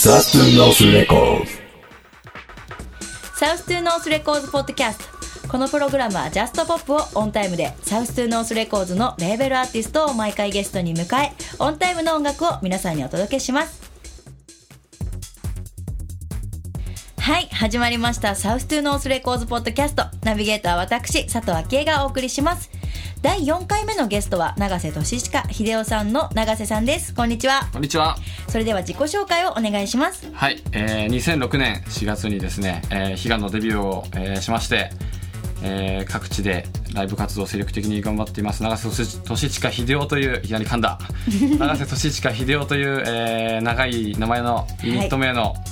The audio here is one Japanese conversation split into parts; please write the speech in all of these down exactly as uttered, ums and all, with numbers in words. サウストゥーノースレコーズサウストゥーノースレコーズポッドキャスト。このプログラムはジャストポップをオンタイムで、サウストゥーノースレコーズのレーベルアーティストを毎回ゲストに迎え、オンタイムの音楽を皆さんにお届けします。はい、始まりましたサウストゥーノースレコーズポッドキャスト。ナビゲーターは私佐藤昭恵がお送りします。だいよんかいめのゲストは永瀬俊親秀夫さんの永瀬さんです。こんにちは。こんにちは。それでは自己紹介をお願いします。はい、えー、にせんろくねんしがつにですね、えー、悲願のデビューを、えー、しまして、えー、各地でライブ活動を精力的に頑張っています永瀬俊親秀夫という、左噛んだ永瀬俊親秀夫という、えー、長い名前のユニット名の、はい、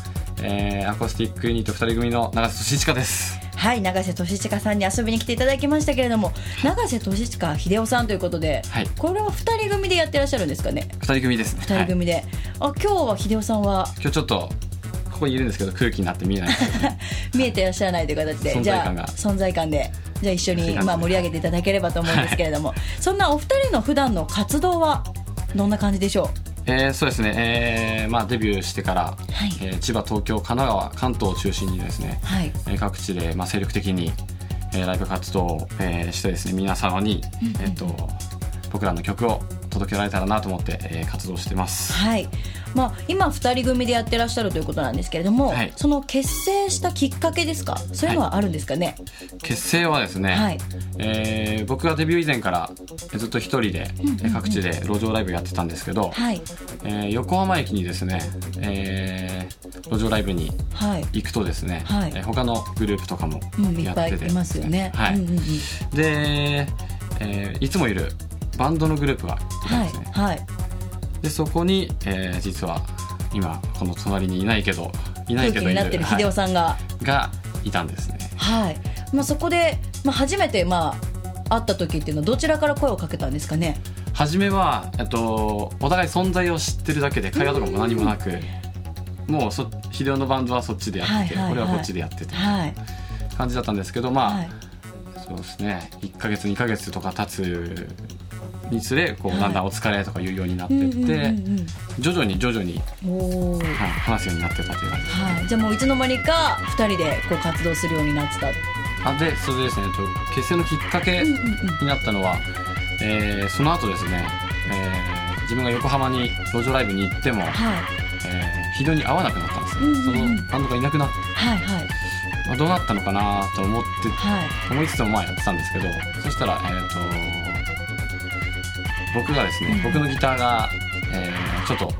えー、アコースティックユニットふたり組の永瀬俊親です。はい、永瀬俊親さんに遊びに来ていただきましたけれども、永瀬俊親秀夫さんということで、はい、これはふたり組でやってらっしゃるんですかね。ふたり組ですね。ふたり組で、はい、あ、今日は秀夫さんは今日ちょっとここにいるんですけど空気になって見えない見えてらっしゃらないという形で、存在感が、じゃあ存在感で、じゃあ一緒に、まあ、盛り上げていただければと思うんですけれども、はい、そんなお二人の普段の活動はどんな感じでしょう。えー、そうですね、えーまあ、デビューしてから、はい、えー、千葉、東京、神奈川、関東を中心にですね、はい、えー、各地で、まあ、精力的に、えー、ライブ活動を、えー、してですね、皆様に、うんうん、えー、と僕らの曲を届けられたらなと思って、えー、活動してます。はい、まあ、今ふたり組でやってらっしゃるということなんですけれども、はい、その結成したきっかけですか、そういうのはあるんですかね。はい、結成はですね、はい、えー、僕がデビュー以前からずっと一人で、うんうんうん、各地で路上ライブやってたんですけど、はい、えー、横浜駅にですね、えー、路上ライブに行くとですね、はい、えー、他のグループとかもやってて、いますよね。はい、うんうんうん、で、えー、いつもいるバンドのグループがいたんですね。はいはい、でそこに、えー、実は今この隣にいないけどいないけどいる空気になってる秀夫さんが、はい、がいたんですね。はい、まあ、そこで、まあ、初めて、まあ、会った時っていうのはどちらから声をかけたんですかね。初めは、えっと、お互い存在を知ってるだけで会話とかも何もなく、もうそ秀夫のバンドはそっちでやってて、はいはいはい、俺はこっちでやってて、はい、感じだったんですけど、まあ、はい、そうですね、いっかげつにかげつとか経つにつれこう、はい、だんだんお疲れとか言うようになっていって、うんうんうんうん、徐々に徐々に、お、はい、話すようになってたという感じです。はい、じゃあもういつの間にかふたりでこう活動するようになってた。あ、でそれでですね、結成のきっかけになったのは、うんうんうん、えー、その後ですね、えー、自分が横浜に路上ライブに行っても、はい、えー、非常に合わなくなったんですよ。うんうんうん、そのバンドがいなくなって、はいはい、まあ、どうなったのかなと思って、はい、思いつつもまあやってたんですけど、そしたら、えーと僕がですね、うん、僕のギターが、えー、ちょっと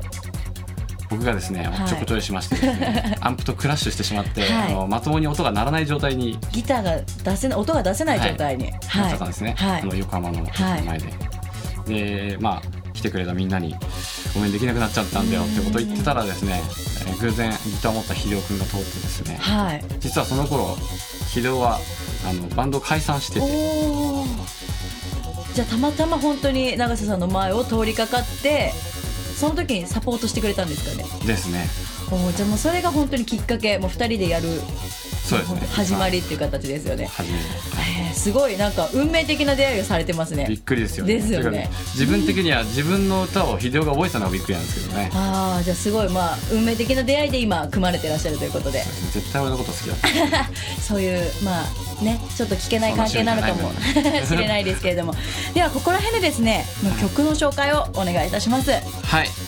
僕がですね、はい、ちょこちょいしましてですね、アンプとクラッシュしてしまって、はい、あのまともに音が鳴らない状態に、ギターが出せない音が出せない状態に、はい、なっちゃったんですね。はい、あの横浜の前で、はい、で、まあ、来てくれたみんなにごめんできなくなっちゃったんだよってことを言ってたらですね、えー、偶然ギターを持った秀夫君が通ってですね、はい、実はその頃秀夫はあのバンドを解散してて、おじゃあたまたま本当に永瀬さんの前を通りかかって、その時にサポートしてくれたんですかね。ですね。お、じゃあもうそれが本当にきっかけ、もうふたりでやる、そうですね、始まりっていう形ですよね。始め、えー、すごいなんか運命的な出会いをされてますね。びっくりですよね。ですよね。自分的には自分の歌を秀夫が覚えたのがびっくりなんですけどね。ああ、じゃあすごい、まあ運命的な出会いで今組まれてらっしゃるということで。そうですね、絶対俺のこと好きだったそういうまあね、ちょっと聞けない関係なのかもしれないですけれどもではここら辺でですね、もう曲の紹介をお願いいたします。はい、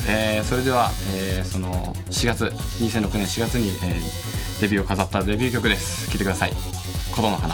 えー、それでは、えー、そのしがつにせんろくねんしがつに、えー、デビューを飾ったデビュー曲です。聴いてください。コドの花。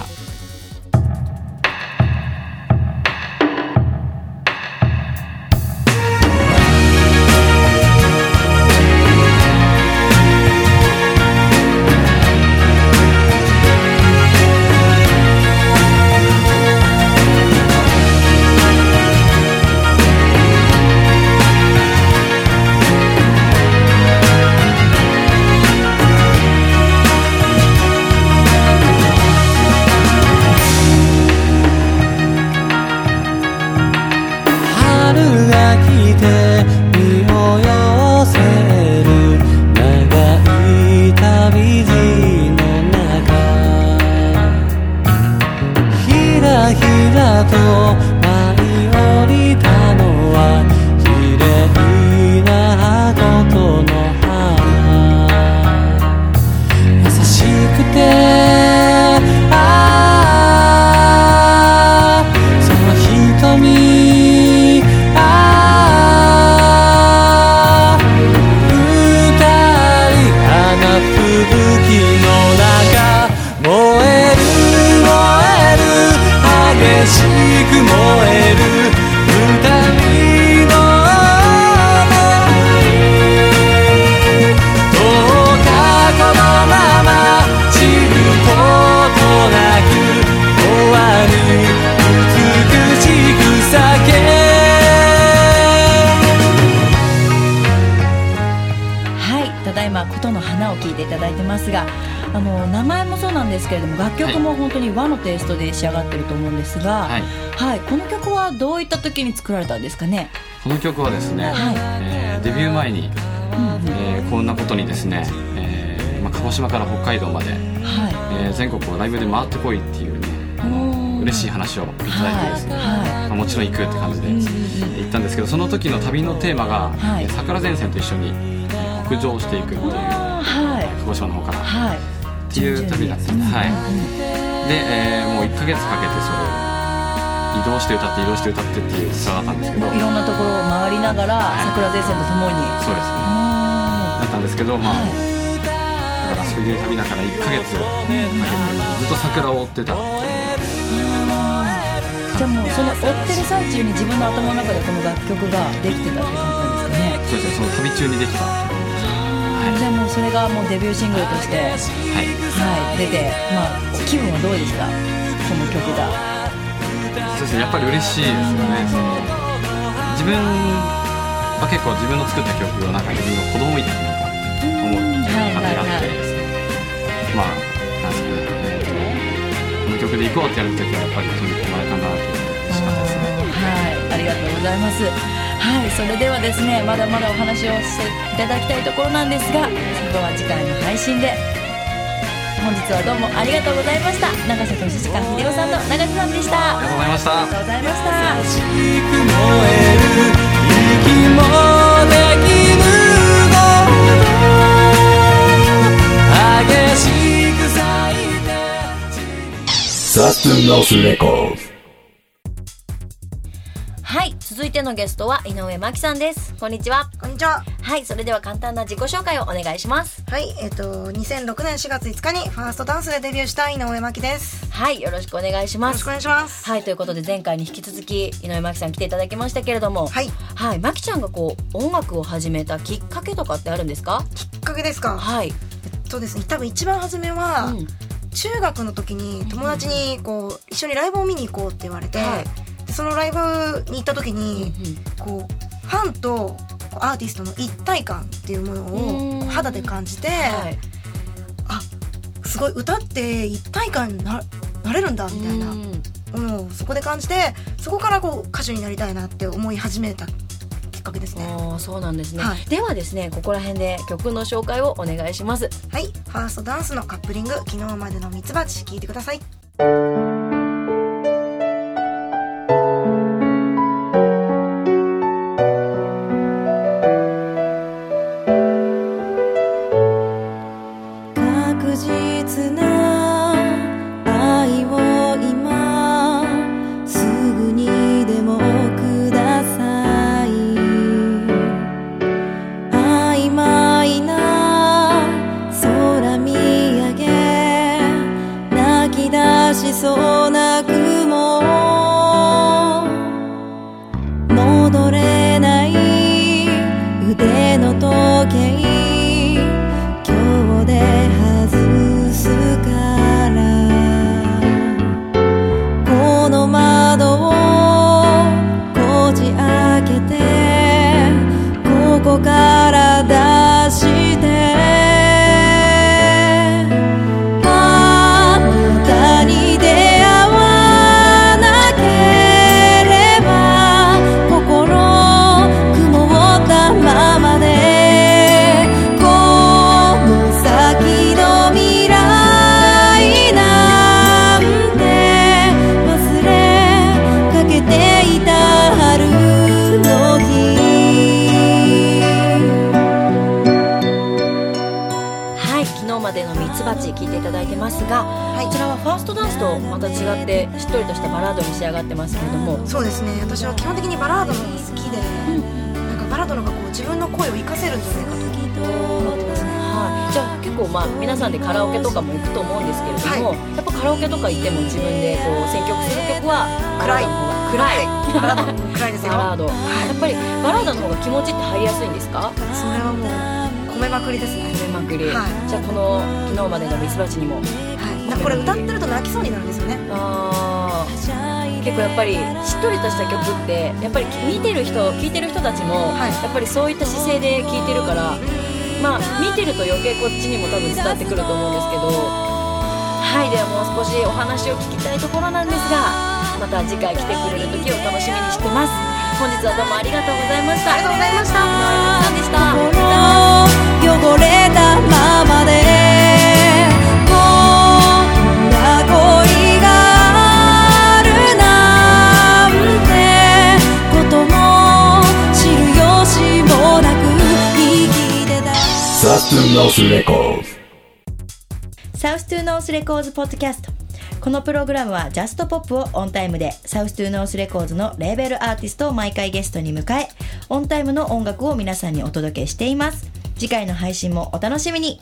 ただいま琴の花を聴いていただいてますが、あの名前もそうなんですけれども楽曲も本当に和のテイストで仕上がってると思うんですが、はいはい、この曲はどういった時に作られたんですかね。この曲はですね、はい、えー、デビュー前に、うんえー、こんなことにですね、えーまあ、鹿児島から北海道まで、はいえー、全国をライブで回ってこいっていうね、嬉しい話をいただいてですね、はいまあ、もちろん行くって感じで行ったんですけど、その時の旅のテーマが、はい、桜前線と一緒に北上していくっていう、はい、鹿児島の方から、はい、っていう旅だったんです、はいうん、で、えー、もういっかげつかけてそれを移動して歌って移動して歌ってっていうツアーだったんですけど、いろんなところを回りながら、はい、桜前線とともにそうですねだったんですけど、まあ、はい、だからそういう旅だからいっかげつかけてずっと桜を追ってた。じゃあもうその追ってる最中に自分の頭の中でこの楽曲ができてたって感じなんですかね。そうですね、その旅中にできた、はい、じゃあもうそれがもうデビューシングルとして、はいはい、出て、まあ、気分はどうでしたこの曲が。そうですね、やっぱり嬉しいですよね。その自分は結構自分の作った曲の中に自分の子供みたいな思う感じがあってですね、まあなんですかね、曲で行こうってやるときはやっぱり取り込まれたなという仕方ですね。はい、ありがとうございます。はい、それではですね、まだまだお話をしていただきたいところなんですが、そこは次回の配信で。本日はどうもありがとうございました。長瀬俊親秀夫さんと長瀬さんでした。ありがとうございました。ありがとうございました。サスノスレコーズ。はい、続いてのゲストは井上真紀さんです。こんにちは。こんにちは。はい、それでは簡単な自己紹介をお願いします。はい、えっとにせんろくねんしがついつかにファーストダンスでデビューした井上真紀です。はい、よろしくお願いします。よろしくお願いします。はい、ということで前回に引き続き井上真紀さん来ていただきましたけれども、はい、はい、真紀ちゃんがこう音楽を始めたきっかけとかってあるんですか。きっかけですか。はい、えっとですね、多分一番初めは、うん中学の時に友達にこう一緒にライブを見に行こうって言われて、はい、そのライブに行った時にこうファンとアーティストの一体感っていうものを肌で感じて、はい、あ、すごい歌って一体感に な, なれるんだみたいなものをそこで感じて、そこからこう歌手になりたいなって思い始めたきっかけですね。そうなんですね、はい、ではですね、ここら辺で曲の紹介をお願いします。はい、ファーストダンスのカップリング、昨日までのミツバチ、聴いてください。確実なそうですね、私は基本的にバラードの好きで、うん、なんかバラードのがこう自分の声を活かせるんじゃないかと思ってますね。はい、じゃあ結構まあ皆さんでカラオケとかも行くと思うんですけれども、はい、やっぱカラオケとか行っても自分でこう選曲する曲は暗い暗い、はい、バラードの暗いですよ。バラード、はい、やっぱりバラードの方が気持ちって入りやすいんですか。それはもう込めまくりですね。込めまくり、はい、じゃあこの昨日までのミツバチにも、はい、だこれ歌ってると泣きそうになるんですよね。あー、結構やっぱりしっとりとした曲ってやっぱり見てる人聴いてる人たちもやっぱりそういった姿勢で聴いてるから、まあ見てると余計こっちにも多分伝わってくると思うんですけど、はい、ではもう少しお話を聞きたいところなんですが、また次回来てくれる時を楽しみにしてます。本日はどうもありがとうございました。ありがとうございました。井上さんでした。汚れたままでサウストゥーノースレコーズサウストゥーノースレコーズポッドキャスト。このプログラムはジャストポップをオンタイムで、サウストゥーノースレコーズのレーベルアーティストを毎回ゲストに迎え、オンタイムの音楽を皆さんにお届けしています。次回の配信もお楽しみに。